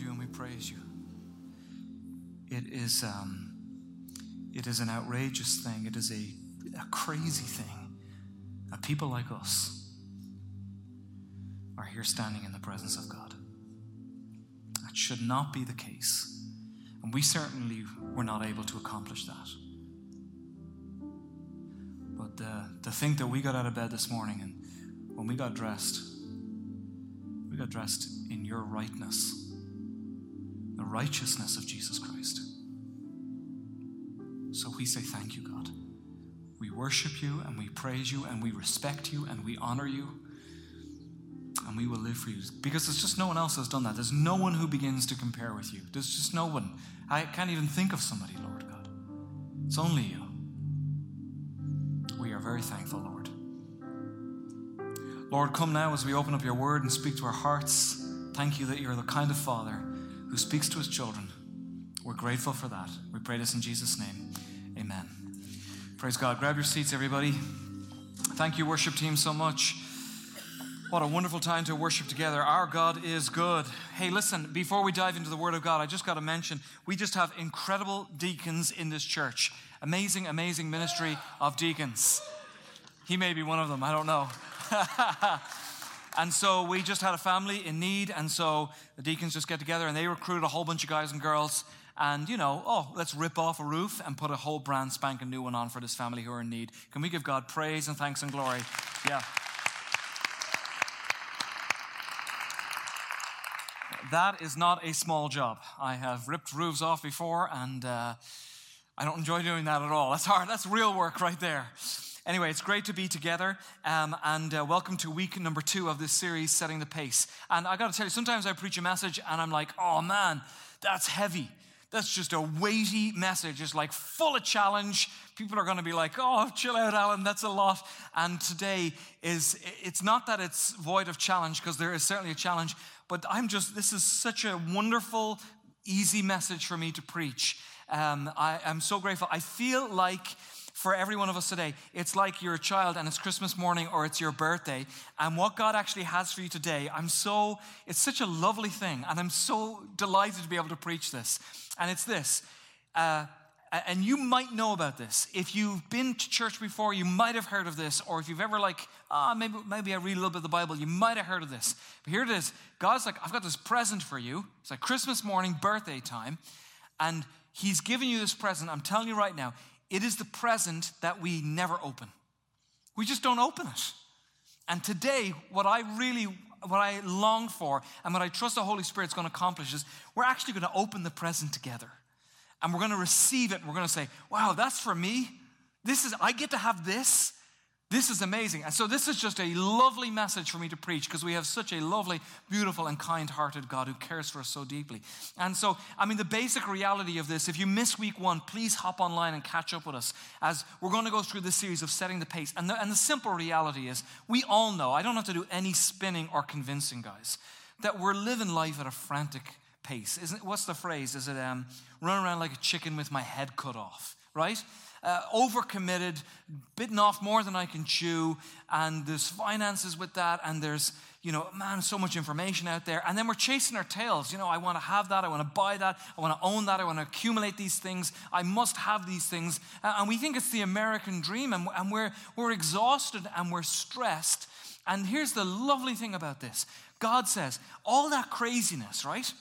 love you and we praise you. It is an outrageous thing. It is a crazy thing. People like us are here standing in the presence of God. That should not be the case. And we certainly were not able to accomplish that. But the thing that we got out of bed this morning, and when we got dressed in your rightness, the righteousness of Jesus Christ. So we say thank you, God. We worship you and we praise you and we respect you and we honor you and we will live for you. Because there's just no one else that's done that. There's no one who begins to compare with you. There's just no one. I can't even think of somebody, Lord God. It's only you. We are very thankful, Lord. Lord, come now as we open up your word and speak to our hearts. Thank you that you're the kind of Father who speaks to his children. We're grateful for that. We pray this in Jesus' name. Amen. Praise God. Grab your seats, everybody. Thank you, worship team, so much. What a wonderful time to worship together. Our God is good. Hey, listen, before we dive into the Word of God, I just got to mention, we just have incredible deacons in this church. Amazing, amazing ministry of deacons. He may be one of them. I don't know. And so we just had a family in need, and so the deacons just get together, and they recruited a whole bunch of guys and girls. And, you know, let's rip off a roof and put a whole brand spanking new one on for this family who are in need. Can we give God praise and thanks and glory? Yeah. That is not a small job. I have ripped roofs off before, and I don't enjoy doing that at all. That's hard. That's real work right there. Anyway, it's great to be together, and welcome to week number 2 of this series, Setting the Pace. And I got to tell you, sometimes I preach a message, and I'm like, oh, man, that's heavy. That's just a weighty message. It's like full of challenge. People are going to be like, oh, chill out, Alan, that's a lot. And today it's not that it's void of challenge, because there is certainly a challenge, but this is such a wonderful, easy message for me to preach. I am so grateful. I feel like for every one of us today, it's like you're a child and it's Christmas morning or it's your birthday. And what God actually has for you today, it's such a lovely thing. And I'm so delighted to be able to preach this. And it's this, and you might know about this. If you've been to church before, you might have heard of this. Or if you've ever maybe I read a little bit of the Bible, you might have heard of this. But here it is. God's like, I've got this present for you. It's like Christmas morning, birthday time. And he's giving you this present. I'm telling you right now, it is the present that we never open. We just don't open it. And today, what I long for and what I trust the Holy Spirit's going to accomplish is we're actually going to open the present together. And we're going to receive it. And we're going to say, wow, that's for me. I get to have this. This is amazing. And so this is just a lovely message for me to preach because we have such a lovely, beautiful, and kind-hearted God who cares for us so deeply. And so, the basic reality of this, if you miss week 1, please hop online and catch up with us as we're going to go through this series of setting the pace. And the simple reality is we all know, I don't have to do any spinning or convincing, guys, that we're living life at a frantic pace. What's the phrase? Is it run around like a chicken with my head cut off, right? Overcommitted, bitten off more than I can chew, and there's finances with that, and there's, so much information out there, and then we're chasing our tails. I want to have that, I want to buy that, I want to own that, I want to accumulate these things, I must have these things, and we think it's the American dream, and we're exhausted, and we're stressed, and here's the lovely thing about this. God says, all that craziness, right?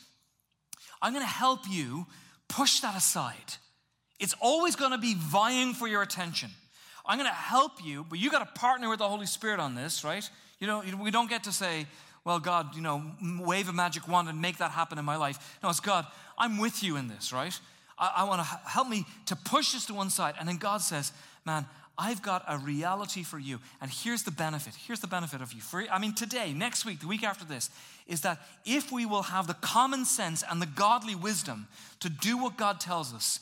I'm going to help you push that aside. It's always going to be vying for your attention. I'm going to help you, but you got to partner with the Holy Spirit on this, right? We don't get to say, well, God, wave a magic wand and make that happen in my life. No, it's God, I'm with you in this, right? I want to help me to push this to one side. And then God says, man, I've got a reality for you. And here's the benefit. Here's the benefit of you. Today, next week, the week after this, is that if we will have the common sense and the godly wisdom to do what God tells us,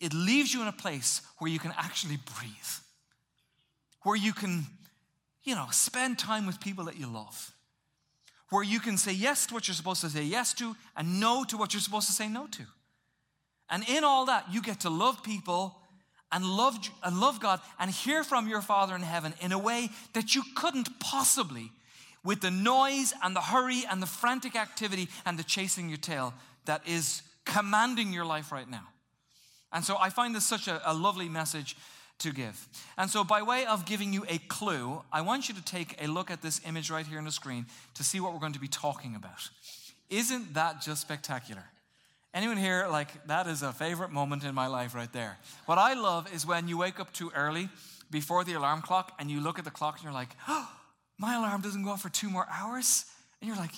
it leaves you in a place where you can actually breathe, where you can, spend time with people that you love, where you can say yes to what you're supposed to say yes to and no to what you're supposed to say no to. And in all that, you get to love people and love God and hear from your Father in heaven in a way that you couldn't possibly with the noise and the hurry and the frantic activity and the chasing your tail that is commanding your life right now. And so I find this such a lovely message to give. And so by way of giving you a clue, I want you to take a look at this image right here on the screen to see what we're going to be talking about. Isn't that just spectacular? Anyone here, like, that is a favorite moment in my life right there. What I love is when you wake up too early before the alarm clock and you look at the clock and you're like, oh, my alarm doesn't go off for 2 more hours. And you're like,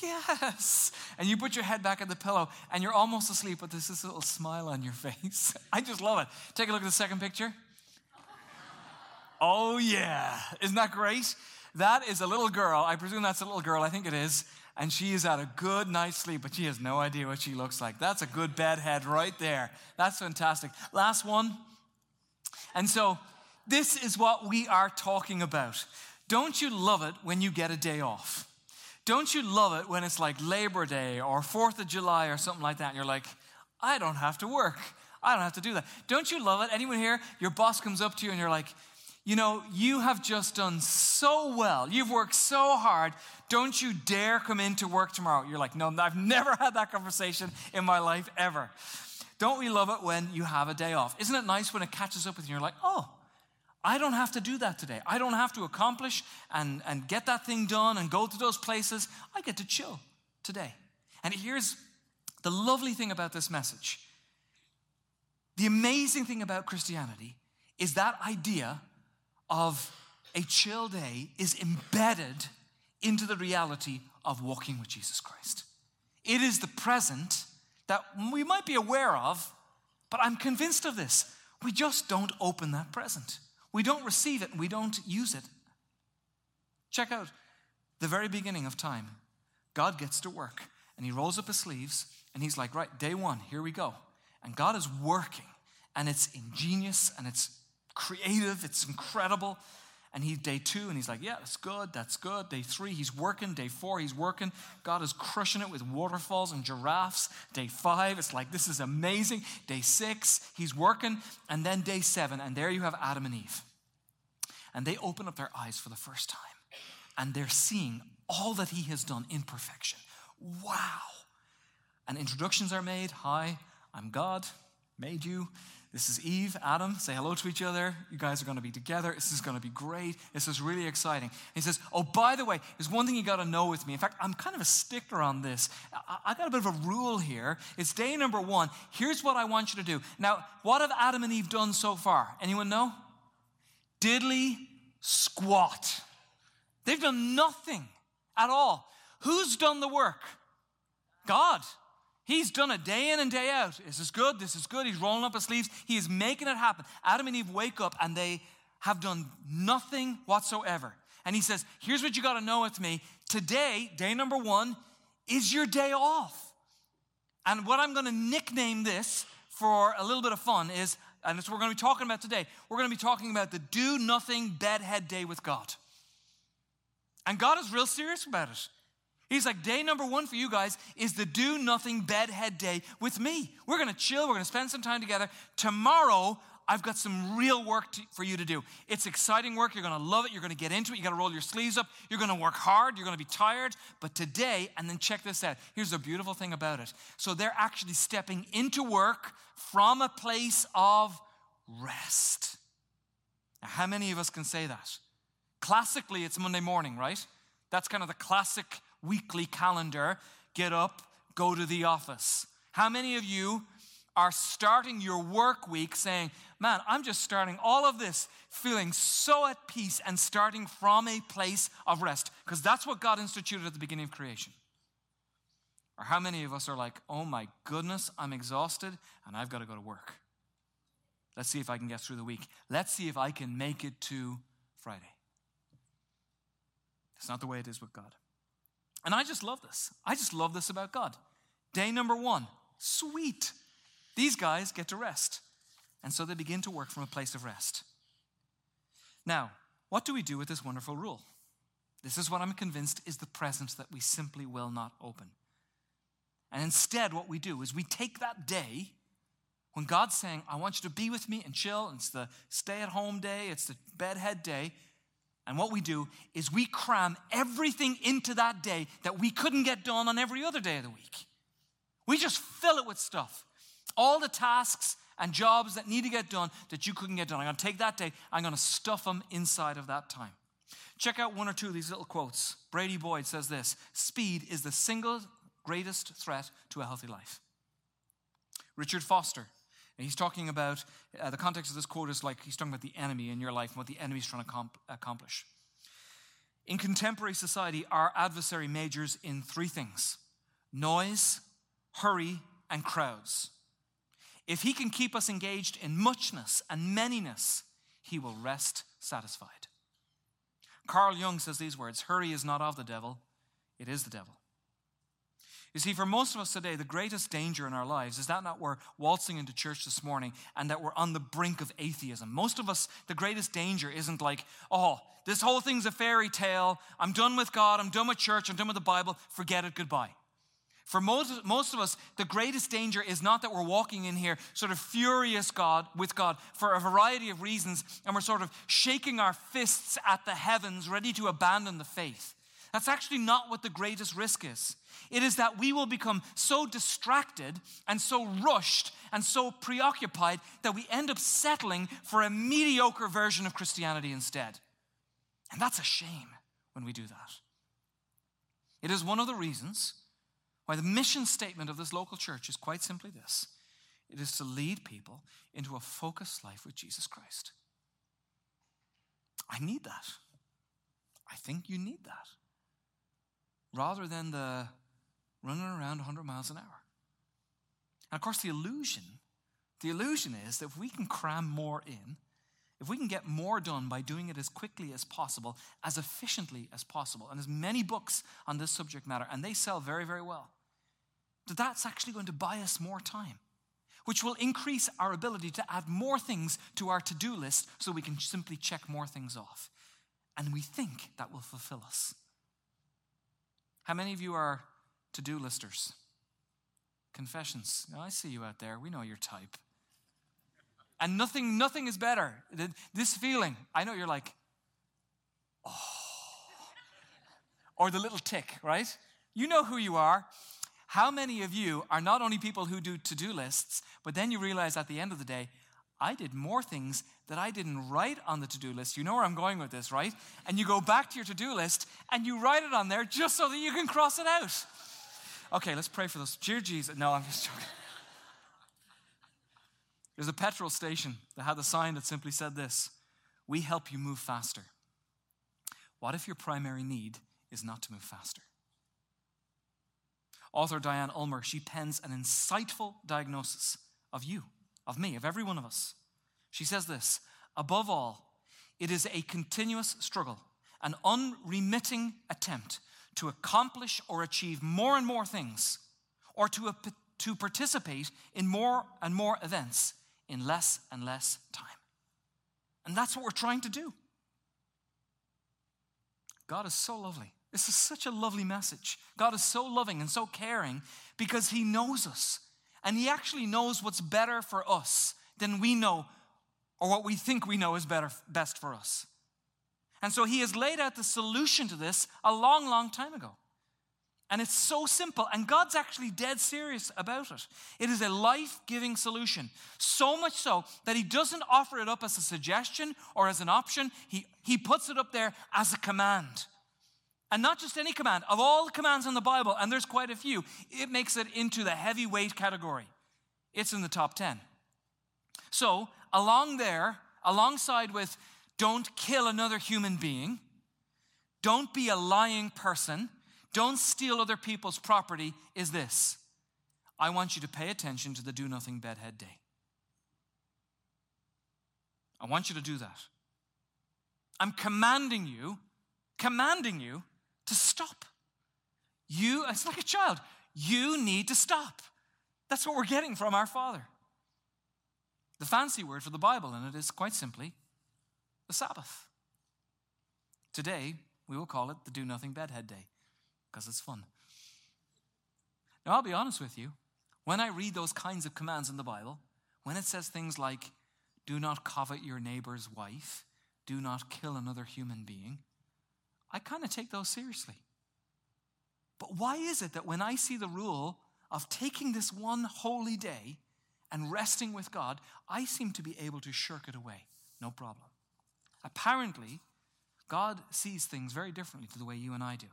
yes. And you put your head back on the pillow and you're almost asleep, but there's this little smile on your face. I just love it. Take a look at the second picture. Oh, yeah. Isn't that great? That is a little girl. I presume that's a little girl. I think it is. And she is at a good night's sleep, but she has no idea what she looks like. That's a good bedhead right there. That's fantastic. Last one. And so this is what we are talking about. Don't you love it when you get a day off? Don't you love it when it's like Labor Day or 4th of July or something like that, and you're like, I don't have to work. I don't have to do that. Don't you love it? Anyone here, your boss comes up to you and you're like, you know, you have just done so well. You've worked so hard. Don't you dare come into work tomorrow. You're like, no, I've never had that conversation in my life ever. Don't we love it when you have a day off? Isn't it nice when it catches up with you and you're like, oh, I don't have to do that today. I don't have to accomplish and get that thing done and go to those places. I get to chill today. And here's the lovely thing about this message. The amazing thing about Christianity is that idea of a chill day is embedded into the reality of walking with Jesus Christ. It is the present that we might be aware of, but I'm convinced of this. We just don't open that present. We don't receive it, and we don't use it. Check out the very beginning of time. God gets to work, and he rolls up his sleeves, and he's like, right, day 1, here we go. And God is working, and it's ingenious, and it's creative, it's incredible. And he, day 2, and he's like, yeah, that's good, that's good. Day 3, he's working. Day 4, he's working. God is crushing it with waterfalls and giraffes. Day 5, it's like, this is amazing. Day 6, he's working. And then day 7, and there you have Adam and Eve. And they open up their eyes for the first time. And they're seeing all that he has done in perfection. Wow. And introductions are made. Hi, I'm God, made you. This is Eve, Adam, say hello to each other. You guys are going to be together. This is going to be great. This is really exciting. And he says, oh, by the way, there's one thing you got to know with me. In fact, I'm kind of a stickler on this. I got a bit of a rule here. It's day 1. Here's what I want you to do. Now, what have Adam and Eve done so far? Anyone know? Diddly squat. They've done nothing at all. Who's done the work? God. He's done it day in and day out. This is good. This is good. He's rolling up his sleeves. He is making it happen. Adam and Eve wake up and they have done nothing whatsoever. And he says, here's what you got to know with me. Today, day 1, is your day off. And what I'm going to nickname this for a little bit of fun is, and that's what we're going to be talking about today. We're going to be talking about the do nothing bedhead day with God. And God is real serious about it. He's like, day 1 for you guys is the do nothing bedhead day with me. We're going to chill. We're going to spend some time together. Tomorrow, I've got some real work for you to do. It's exciting work. You're going to love it. You're going to get into it. You got to roll your sleeves up. You're going to work hard. You're going to be tired. But today, and then check this out. Here's the beautiful thing about it. So they're actually stepping into work from a place of rest. Now, how many of us can say that? Classically, it's Monday morning, right? That's kind of the classic weekly calendar, get up, go to the office. How many of you are starting your work week saying, man, I'm just starting all of this feeling so at peace and starting from a place of rest? Because that's what God instituted at the beginning of creation. Or how many of us are like, oh my goodness, I'm exhausted and I've got to go to work. Let's see if I can get through the week. Let's see if I can make it to Friday. That's not the way it is with God. And I just love this. I just love this about God. Day 1, sweet. These guys get to rest. And so they begin to work from a place of rest. Now, what do we do with this wonderful rule? This is what I'm convinced is the presence that we simply will not open. And instead, what we do is we take that day when God's saying, I want you to be with me and chill. And it's the stay-at-home day. It's the bedhead day. And what we do is we cram everything into that day that we couldn't get done on every other day of the week. We just fill it with stuff. All the tasks and jobs that need to get done that you couldn't get done. I'm going to take that day. I'm going to stuff them inside of that time. Check out one or two of these little quotes. Brady Boyd says this: "Speed is the single greatest threat to a healthy life." Richard Foster, and he's talking about, the context of this quote is like he's talking about the enemy in your life and what the enemy's trying to accomplish. In contemporary society, our adversary majors in three things: noise, hurry, and crowds. If he can keep us engaged in muchness and manyness, he will rest satisfied. Carl Jung says these words: "Hurry is not of the devil, it is the devil." You see, for most of us today, the greatest danger in our lives is that not we're waltzing into church this morning and that we're on the brink of atheism. Most of us, the greatest danger isn't like, oh, this whole thing's a fairy tale. I'm done with God. I'm done with church. I'm done with the Bible. Forget it. Goodbye. For most of us, the greatest danger is not that we're walking in here sort of furious with God for a variety of reasons, and we're sort of shaking our fists at the heavens, ready to abandon the faith. That's actually not what the greatest risk is. It is that we will become so distracted and so rushed and so preoccupied that we end up settling for a mediocre version of Christianity instead. And that's a shame when we do that. It is one of the reasons why the mission statement of this local church is quite simply this: it is to lead people into a focused life with Jesus Christ. I need that. I think you need that. Rather than the running around 100 miles an hour. And of course, the illusion is that if we can cram more in, if we can get more done by doing it as quickly as possible, as efficiently as possible, and there's many books on this subject matter, and they sell very, very well, that's actually going to buy us more time, which will increase our ability to add more things to our to-do list so we can simply check more things off. And we think that will fulfill us. How many of you are to-do listers? Confessions. Now, I see you out there. We know your type. And nothing is better. This feeling, I know you're like, oh. Or the little tick, right? You know who you are. How many of you are not only people who do to-do lists, but then you realize at the end of the day, I did more things that I didn't write on the to-do list. You know where I'm going with this, right? And you go back to your to-do list and you write it on there just so that you can cross it out. Okay, let's pray for those. Dear Jesus. No, I'm just joking. There's a petrol station that had a sign that simply said this: "We help you move faster." What if your primary need is not to move faster? Author Diane Ulmer, she pens an insightful diagnosis of you, of me, of every one of us. She says this: "Above all, it is a continuous struggle, an unremitting attempt to accomplish or achieve more and more things, or to participate in more and more events in less and less time." And that's what we're trying to do. God is so lovely. This is such a lovely message. God is so loving and so caring because he knows us. And he actually knows what's better for us than we know, or what we think we know is best for us. And so he has laid out the solution to this a long, long time ago. And it's so simple. And God's actually dead serious about it. It is a life-giving solution. So much so that he doesn't offer it up as a suggestion or as an option. He puts it up there as a command. And not just any command. Of all the commands in the Bible, and there's quite a few, it makes it into the heavyweight category. It's in the top 10. So, alongside with don't kill another human being, don't be a lying person, don't steal other people's property, is this: I want you to pay attention to the Do Nothing Bedhead Day. I want you to do that. I'm commanding you to stop. You, it's like a child, you need to stop. That's what we're getting from our Father. The fancy word for the Bible in it is quite simply the Sabbath. Today, we will call it the Do Nothing Bedhead Day because it's fun. Now, I'll be honest with you. When I read those kinds of commands in the Bible, when it says things like, do not covet your neighbor's wife, do not kill another human being, I kind of take those seriously. But why is it that when I see the rule of taking this one holy day and resting with God, I seem to be able to shirk it away. No problem. Apparently, God sees things very differently to the way you and I do.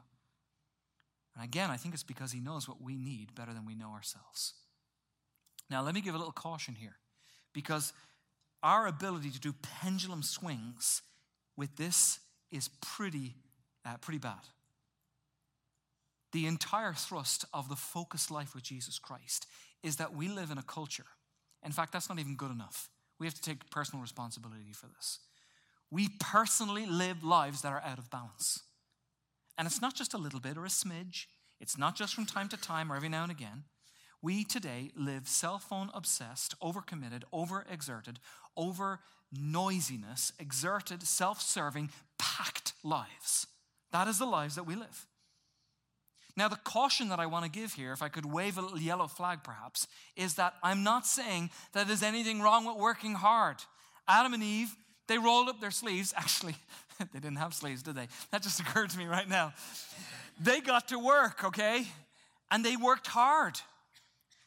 And again, I think it's because he knows what we need better than we know ourselves. Now, let me give a little caution here, because our ability to do pendulum swings with this is pretty bad. The entire thrust of the focused life with Jesus Christ is that we live in a culture. In fact, that's not even good enough. We have to take personal responsibility for this. We personally live lives that are out of balance. And it's not just a little bit or a smidge. It's not just from time to time or every now and again. We today live cell phone obsessed, overcommitted, overexerted, over noisiness, exerted, self-serving, packed lives. That is the lives that we live. Now, the caution that I want to give here, if I could wave a little yellow flag perhaps, is that I'm not saying that there's anything wrong with working hard. Adam and Eve, they rolled up their sleeves. Actually, they didn't have sleeves, did they? That just occurred to me right now. They got to work, okay? And they worked hard.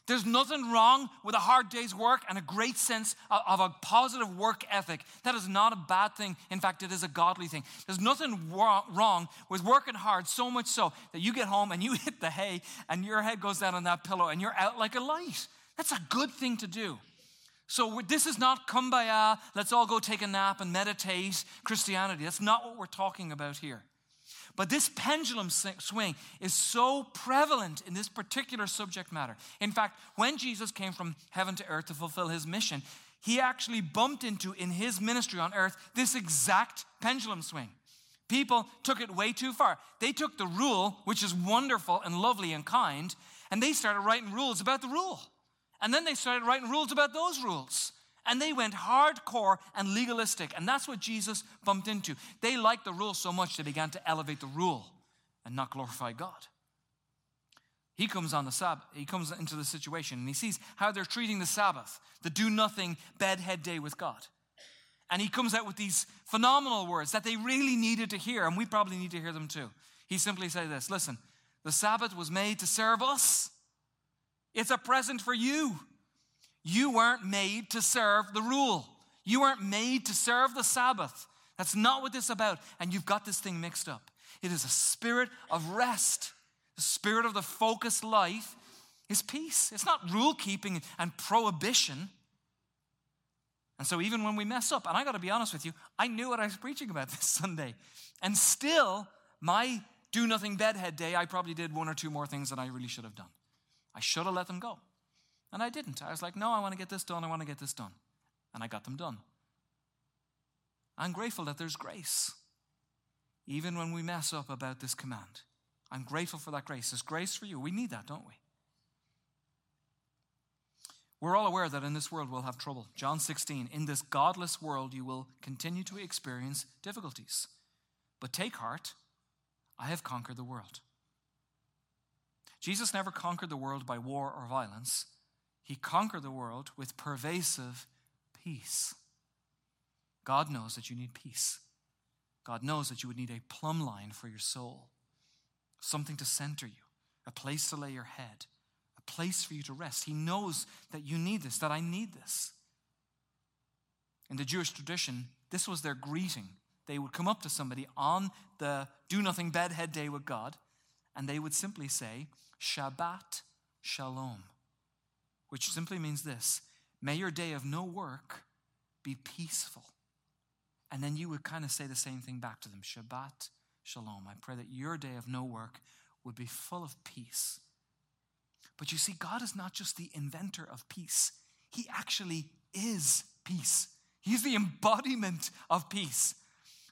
There's nothing wrong with a hard day's work and a great sense of a positive work ethic. That is not a bad thing. In fact, it is a godly thing. There's nothing wrong with working hard, so much so that you get home and you hit the hay and your head goes down on that pillow and you're out like a light. That's a good thing to do. So this is not kumbaya, let's all go take a nap and meditate Christianity. That's not what we're talking about here. But this pendulum swing is so prevalent in this particular subject matter. In fact, when Jesus came from heaven to earth to fulfill his mission, he actually bumped into, in his ministry on earth, this exact pendulum swing. People took it way too far. They took the rule, which is wonderful and lovely and kind, and they started writing rules about the rule. And then they started writing rules about those rules. And they went hardcore and legalistic. And that's what Jesus bumped into. They liked the rule so much they began to elevate the rule and not glorify God. He comes on the Sabbath. He comes into the situation and he sees how they're treating the Sabbath, the do-nothing bedhead day with God. And he comes out with these phenomenal words that they really needed to hear, and we probably need to hear them too. He simply said this, listen, the Sabbath was made to serve us. It's a present for you. You weren't made to serve the rule. You weren't made to serve the Sabbath. That's not what this is about. And you've got this thing mixed up. It is a spirit of rest. The spirit of the focused life is peace. It's not rule keeping and prohibition. And so even when we mess up, and I got to be honest with you, I knew what I was preaching about this Sunday. And still, my do-nothing bedhead day, I probably did one or two more things that I really should have done. I should have let them go. And I didn't. I was like, no, I want to get this done. I want to get this done. And I got them done. I'm grateful that there's grace, even when we mess up about this command. I'm grateful for that grace. There's grace for you. We need that, don't we? We're all aware that in this world we'll have trouble. John 16, in this godless world you will continue to experience difficulties. But take heart, I have conquered the world. Jesus never conquered the world by war or violence. He conquered the world with pervasive peace. God knows that you need peace. God knows that you would need a plumb line for your soul, something to center you, a place to lay your head, a place for you to rest. He knows that you need this, that I need this. In the Jewish tradition, this was their greeting. They would come up to somebody on the do-nothing bedhead day with God, and they would simply say, Shabbat Shalom, which simply means this, may your day of no work be peaceful. And then you would kind of say the same thing back to them, Shabbat Shalom. I pray that your day of no work would be full of peace. But you see, God is not just the inventor of peace. He actually is peace. He's the embodiment of peace.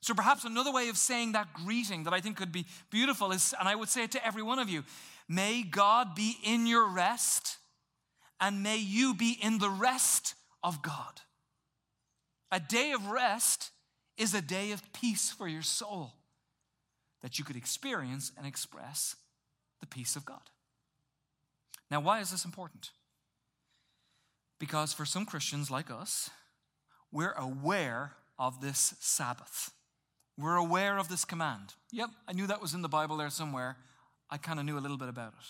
So perhaps another way of saying that greeting that I think could be beautiful is, and I would say it to every one of you, may God be in your rest, and may you be in the rest of God. A day of rest is a day of peace for your soul, that you could experience and express the peace of God. Now, why is this important? Because for some Christians like us, we're aware of this Sabbath. We're aware of this command. Yep, I knew that was in the Bible there somewhere. I kind of knew a little bit about it.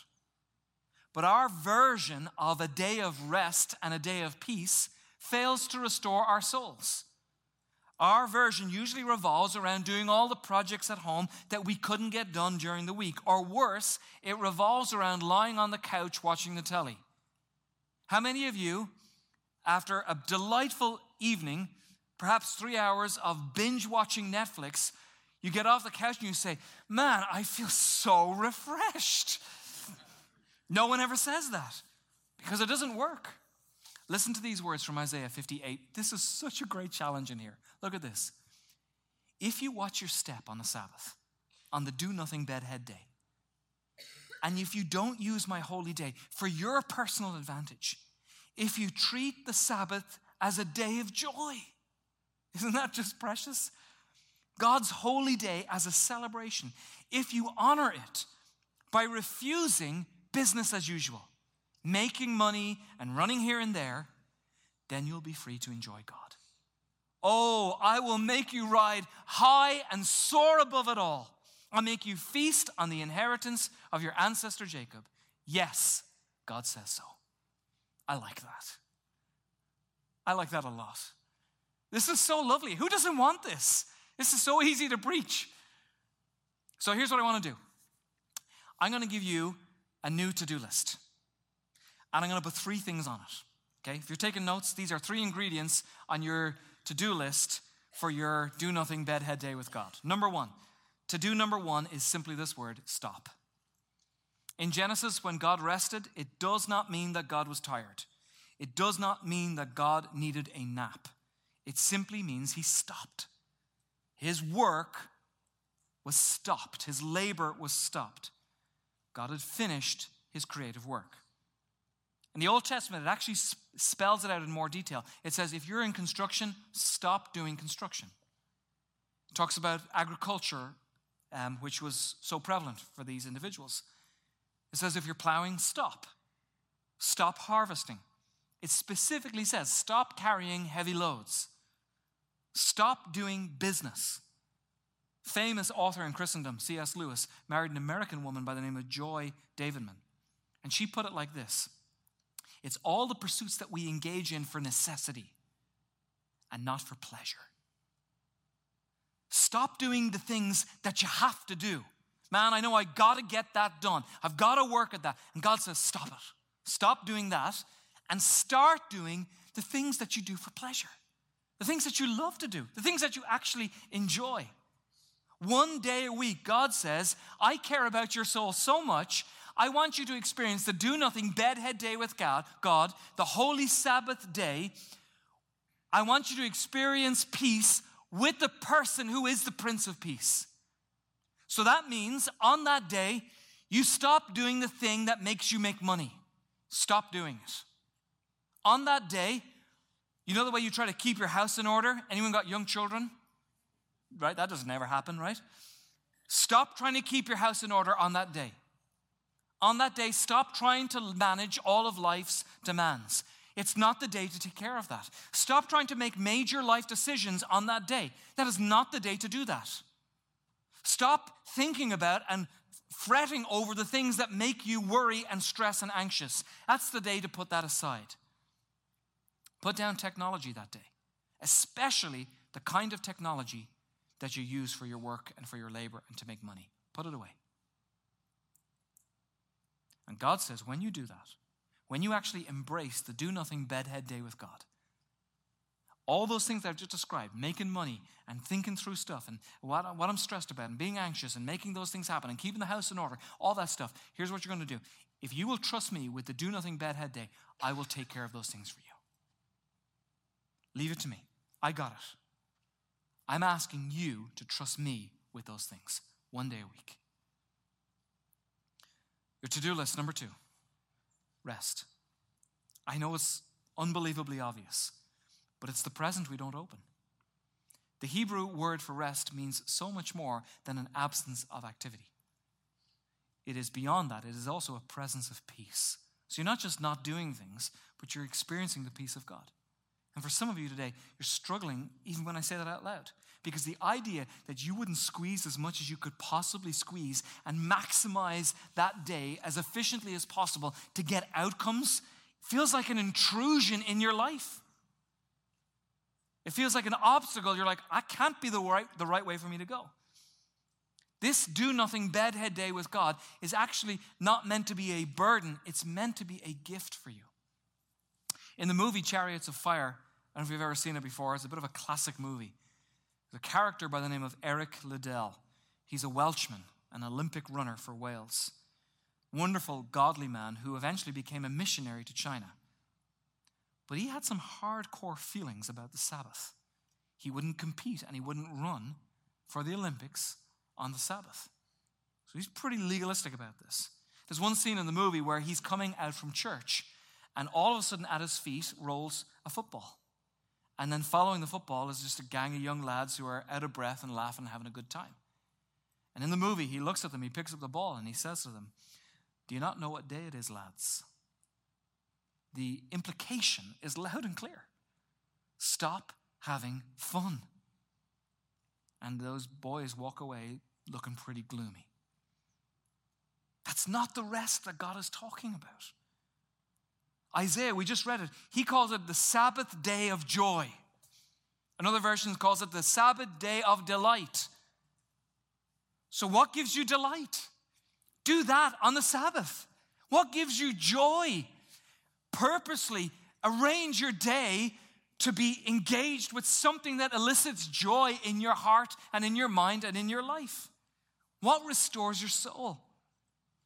But our version of a day of rest and a day of peace fails to restore our souls. Our version usually revolves around doing all the projects at home that we couldn't get done during the week. Or worse, it revolves around lying on the couch watching the telly. How many of you, after a delightful evening, perhaps 3 hours of binge watching Netflix, you get off the couch and you say, man, I feel so refreshed. No one ever says that because it doesn't work. Listen to these words from Isaiah 58. This is such a great challenge in here. Look at this. If you watch your step on the Sabbath, on the do-nothing bedhead day, and if you don't use my holy day for your personal advantage, if you treat the Sabbath as a day of joy, isn't that just precious? God's holy day as a celebration. If you honor it by refusing business as usual, making money and running here and there, then you'll be free to enjoy God. Oh, I will make you ride high and soar above it all. I'll make you feast on the inheritance of your ancestor Jacob. Yes, God says so. I like that. I like that a lot. This is so lovely. Who doesn't want this? This is so easy to preach. So here's what I want to do. I'm going to give you a new to-do list. And I'm going to put 3 things on it. Okay? If you're taking notes, these are 3 ingredients on your to-do list for your do-nothing bedhead day with God. Number 1. To-do number 1 is simply this word, stop. In Genesis, when God rested, it does not mean that God was tired. It does not mean that God needed a nap. It simply means he stopped. His work was stopped. His labor was stopped. God had finished his creative work. In the Old Testament, it actually spells it out in more detail. It says, if you're in construction, stop doing construction. It talks about agriculture, which was so prevalent for these individuals. It says, if you're plowing, stop. Stop harvesting. It specifically says, stop carrying heavy loads. Stop doing business. Famous author in Christendom, C.S. Lewis, married an American woman by the name of Joy Davidman. And she put it like this. It's all the pursuits that we engage in for necessity and not for pleasure. Stop doing the things that you have to do. Man, I know I got to get that done. I've got to work at that. And God says, stop it. Stop doing that and start doing the things that you do for pleasure. The things that you love to do. The things that you actually enjoy. One day a week, God says, I care about your soul so much, I want you to experience the do-nothing bedhead day with God, the holy Sabbath day. I want you to experience peace with the person who is the Prince of Peace. So that means on that day, you stop doing the thing that makes you make money. Stop doing it. On that day, you know the way you try to keep your house in order? Anyone got young children? Right? That doesn't ever happen, right? Stop trying to keep your house in order on that day. On that day, stop trying to manage all of life's demands. It's not the day to take care of that. Stop trying to make major life decisions on that day. That is not the day to do that. Stop thinking about and fretting over the things that make you worry and stress and anxious. That's the day to put that aside. Put down technology that day, especially the kind of technology that you use for your work and for your labor and to make money. Put it away. And God says, when you do that, when you actually embrace the do-nothing bedhead day with God, all those things that I've just described, making money and thinking through stuff and what I'm stressed about and being anxious and making those things happen and keeping the house in order, all that stuff, here's what you're going to do. If you will trust me with the do-nothing bedhead day, I will take care of those things for you. Leave it to me. I got it. I'm asking you to trust me with those things one day a week. Your to-do list, number 2, rest. I know it's unbelievably obvious, but it's the present we don't open. The Hebrew word for rest means so much more than an absence of activity. It is beyond that. It is also a presence of peace. So you're not just not doing things, but you're experiencing the peace of God. And for some of you today, you're struggling even when I say that out loud. Because the idea that you wouldn't squeeze as much as you could possibly squeeze and maximize that day as efficiently as possible to get outcomes feels like an intrusion in your life. It feels like an obstacle. You're like, I can't be the right way for me to go. This do-nothing bedhead day with God is actually not meant to be a burden. It's meant to be a gift for you. In the movie Chariots of Fire, I don't know if you've ever seen it before. It's a bit of a classic movie. There's a character by the name of Eric Liddell. He's a Welshman, an Olympic runner for Wales. Wonderful, godly man who eventually became a missionary to China. But he had some hardcore feelings about the Sabbath. He wouldn't compete and he wouldn't run for the Olympics on the Sabbath. So he's pretty legalistic about this. There's one scene in the movie where he's coming out from church and all of a sudden at his feet rolls a football. And then following the football is just a gang of young lads who are out of breath and laughing and having a good time. And in the movie, he looks at them, he picks up the ball and he says to them, "Do you not know what day it is, lads?" The implication is loud and clear. Stop having fun. And those boys walk away looking pretty gloomy. That's not the rest that God is talking about. Isaiah, we just read it. He calls it the Sabbath day of joy. Another version calls it the Sabbath day of delight. So what gives you delight? Do that on the Sabbath. What gives you joy? Purposely arrange your day to be engaged with something that elicits joy in your heart and in your mind and in your life. What restores your soul?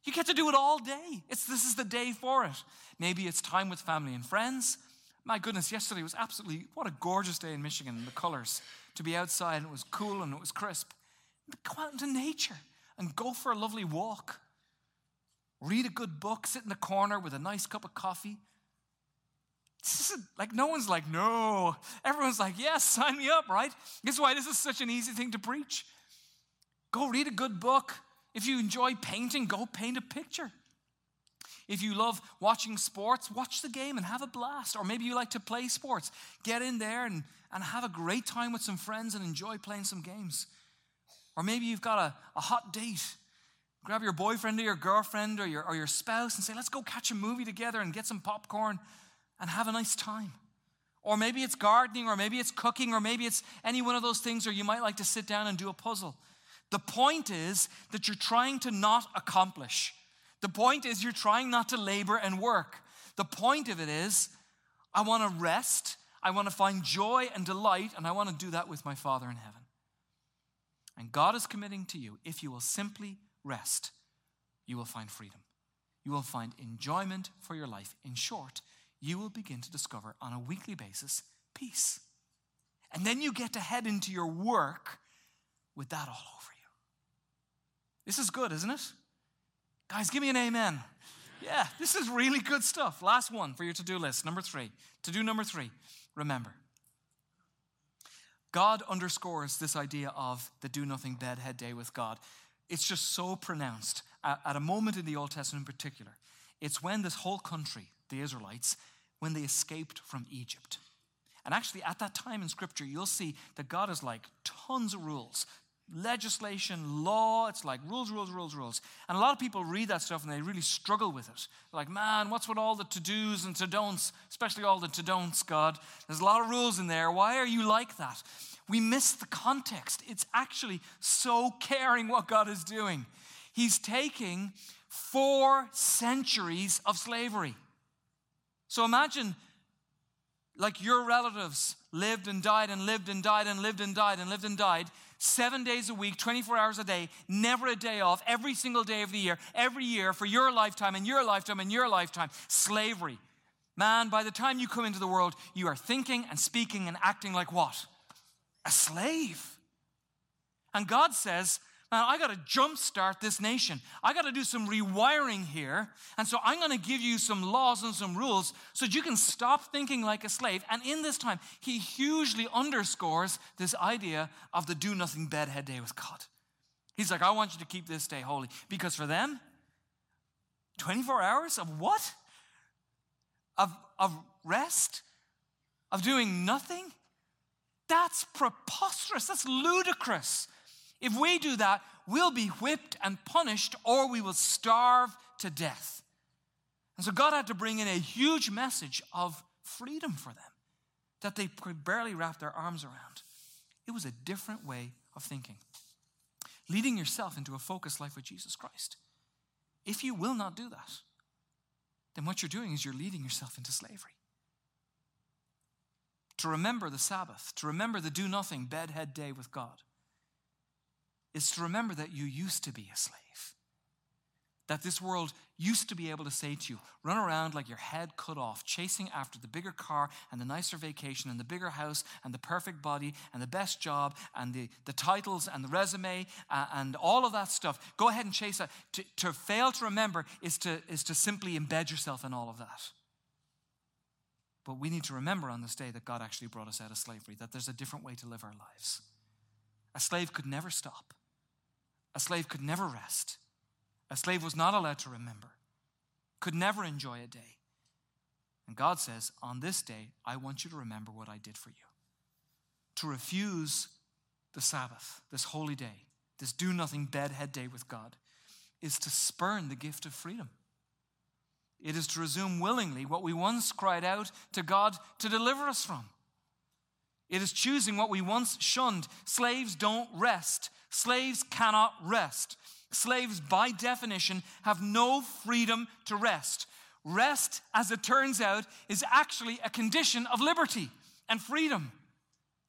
You get to do it all day. This is the day for it. Maybe it's time with family and friends. My goodness, yesterday was absolutely, what a gorgeous day in Michigan, and the colors. To be outside, and it was cool and it was crisp. Go out into nature and go for a lovely walk. Read a good book, sit in the corner with a nice cup of coffee. Like no one's like, no. Everyone's like, yes, sign me up, right? That's why this is such an easy thing to preach. Go read a good book. If you enjoy painting, go paint a picture. If you love watching sports, watch the game and have a blast. Or maybe you like to play sports. Get in there and have a great time with some friends and enjoy playing some games. Or maybe you've got a hot date. Grab your boyfriend or your girlfriend or your spouse and say, let's go catch a movie together and get some popcorn and have a nice time. Or maybe it's gardening, or maybe it's cooking, or maybe it's any one of those things, or you might like to sit down and do a puzzle. The point is that you're trying to not accomplish. The point is you're trying not to labor and work. The point of it is, I want to rest, I want to find joy and delight, and I want to do that with my Father in heaven. And God is committing to you, if you will simply rest, you will find freedom. You will find enjoyment for your life. In short, you will begin to discover on a weekly basis peace. And then you get to head into your work with that all over you. This is good, isn't it? Guys, give me an amen. Yeah, this is really good stuff. Last one for your to-do list, number 3. To-do number 3, remember. God underscores this idea of the do-nothing bedhead day with God. It's just so pronounced at a moment in the Old Testament in particular. It's when this whole country, the Israelites, when they escaped from Egypt. And actually at that time in Scripture, you'll see that God is like tons of rules. Legislation, law, it's like rules. And a lot of people read that stuff and they really struggle with it. They're like, man, what's with all the to-dos and to-don'ts, especially all the to-don'ts, God? There's a lot of rules in there. Why are you like that? We miss the context. It's actually so caring what God is doing. He's taking 4 centuries of slavery. So imagine like your relatives lived and died 7 days a week, 24 hours a day, never a day off, every single day of the year, every year for your lifetime and your lifetime and your lifetime. Slavery. Man, by the time you come into the world, you are thinking and speaking and acting like what? A slave. And God says, man, I got to jumpstart this nation. I got to do some rewiring here. And so I'm going to give you some laws and some rules so that you can stop thinking like a slave. And in this time, he hugely underscores this idea of the do-nothing bedhead day with God. He's like, I want you to keep this day holy. Because for them, 24 hours of what? Of rest? Of doing nothing? That's preposterous. That's ludicrous. If we do that, we'll be whipped and punished, or we will starve to death. And so God had to bring in a huge message of freedom for them that they could barely wrap their arms around. It was a different way of thinking. Leading yourself into a focused life with Jesus Christ. If you will not do that, then what you're doing is you're leading yourself into slavery. To remember the Sabbath, to remember the do-nothing bedhead day with God, is to remember that you used to be a slave. That this world used to be able to say to you, run around like your head cut off, chasing after the bigger car and the nicer vacation and the bigger house and the perfect body and the best job and the titles and the resume and all of that stuff. Go ahead and chase that. To fail to remember is to simply embed yourself in all of that. But we need to remember on this day that God actually brought us out of slavery, that there's a different way to live our lives. A slave could never stop. A slave could never rest. A slave was not allowed to remember, could never enjoy a day. And God says, on this day, I want you to remember what I did for you. To refuse the Sabbath, this holy day, this do-nothing bedhead day with God, is to spurn the gift of freedom. It is to resume willingly what we once cried out to God to deliver us from. It is choosing what we once shunned. Slaves don't rest. Slaves cannot rest. Slaves, by definition, have no freedom to rest. Rest, as it turns out, is actually a condition of liberty and freedom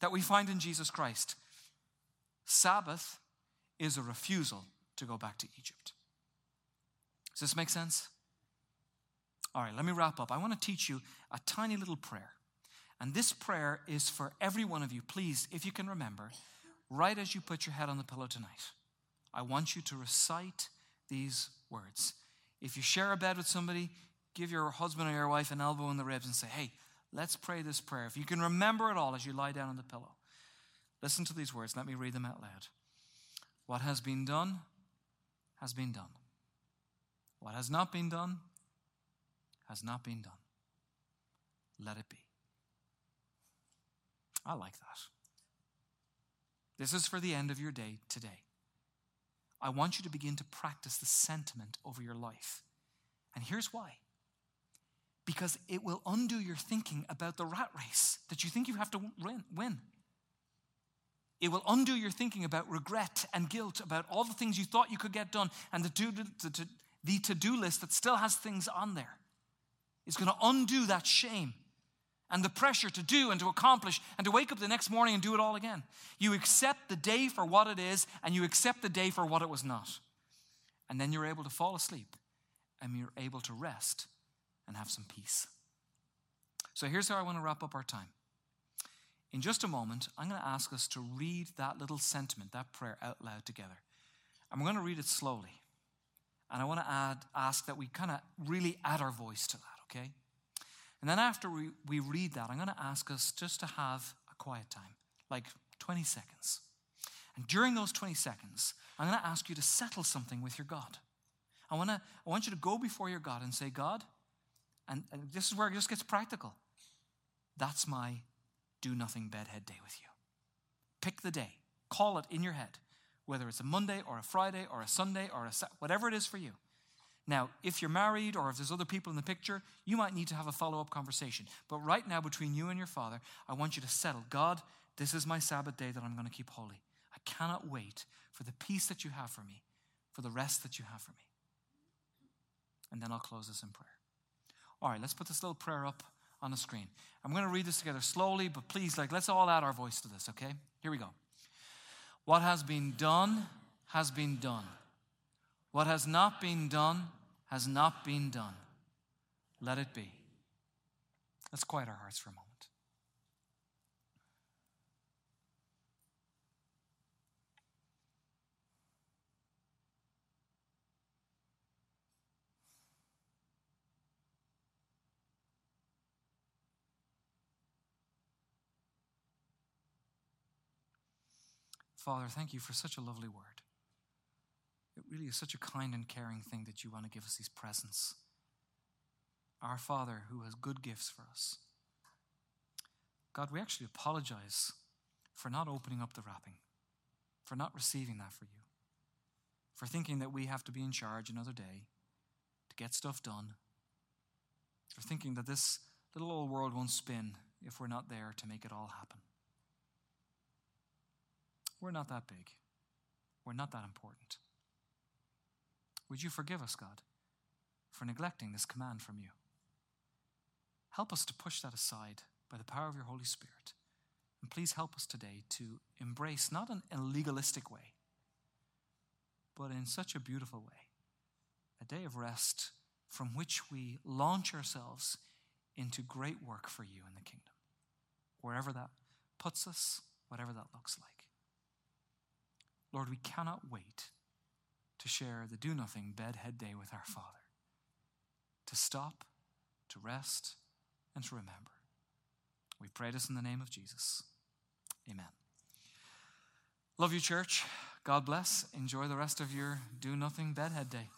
that we find in Jesus Christ. Sabbath is a refusal to go back to Egypt. Does this make sense? All right, let me wrap up. I want to teach you a tiny little prayer. And this prayer is for every one of you. Please, if you can remember, right as you put your head on the pillow tonight, I want you to recite these words. If you share a bed with somebody, give your husband or your wife an elbow in the ribs and say, hey, let's pray this prayer. If you can remember it all as you lie down on the pillow, listen to these words. Let me read them out loud. What has been done, has been done. What has not been done, has not been done. Let it be. I like that. This is for the end of your day today. I want you to begin to practice the sentiment over your life. And here's why. Because it will undo your thinking about the rat race that you think you have to win. It will undo your thinking about regret and guilt, about all the things you thought you could get done, and the to-do list that still has things on there. It's going to undo that shame and the pressure to do and to accomplish and to wake up the next morning and do it all again. You accept the day for what it is, and you accept the day for what it was not. And then you're able to fall asleep and you're able to rest and have some peace. So here's how I want to wrap up our time. In just a moment, I'm going to ask us to read that little sentiment, that prayer, out loud together. And we're going to read it slowly. And I want to ask that we kind of really add our voice to that, okay? And then after we read that, I'm going to ask us just to have a quiet time, like 20 seconds. And during those 20 seconds, I'm going to ask you to settle something with your God. I want you to go before your God and say, God, and this is where it just gets practical. That's my do-nothing bedhead day with you. Pick the day. Call it in your head, whether it's a Monday or a Friday or a Sunday or whatever it is for you. Now, if you're married or if there's other people in the picture, you might need to have a follow-up conversation. But right now, between you and your Father, I want you to settle. God, this is my Sabbath day that I'm going to keep holy. I cannot wait for the peace that you have for me, for the rest that you have for me. And then I'll close this in prayer. All right, let's put this little prayer up on the screen. I'm going to read this together slowly, but please, let's all add our voice to this, okay? Here we go. What has been done has been done. What has not been done has not been done. Let it be. Let's quiet our hearts for a moment. Father, thank you for such a lovely word. It really is such a kind and caring thing that you want to give us these presents. Our Father who has good gifts for us. God, we actually apologize for not opening up the wrapping, for not receiving that for you, for thinking that we have to be in charge another day, to get stuff done, for thinking that this little old world won't spin if we're not there to make it all happen. We're not that big. We're not that important. Would you forgive us, God, for neglecting this command from you? Help us to push that aside by the power of your Holy Spirit. And please help us today to embrace not in a legalistic way, but in such a beautiful way, a day of rest from which we launch ourselves into great work for you in the kingdom, wherever that puts us, whatever that looks like. Lord, we cannot wait to share the do-nothing bedhead day with our Father, to stop, to rest, and to remember. We pray this in the name of Jesus. Amen. Love you, church. God bless. Enjoy the rest of your do-nothing bedhead day.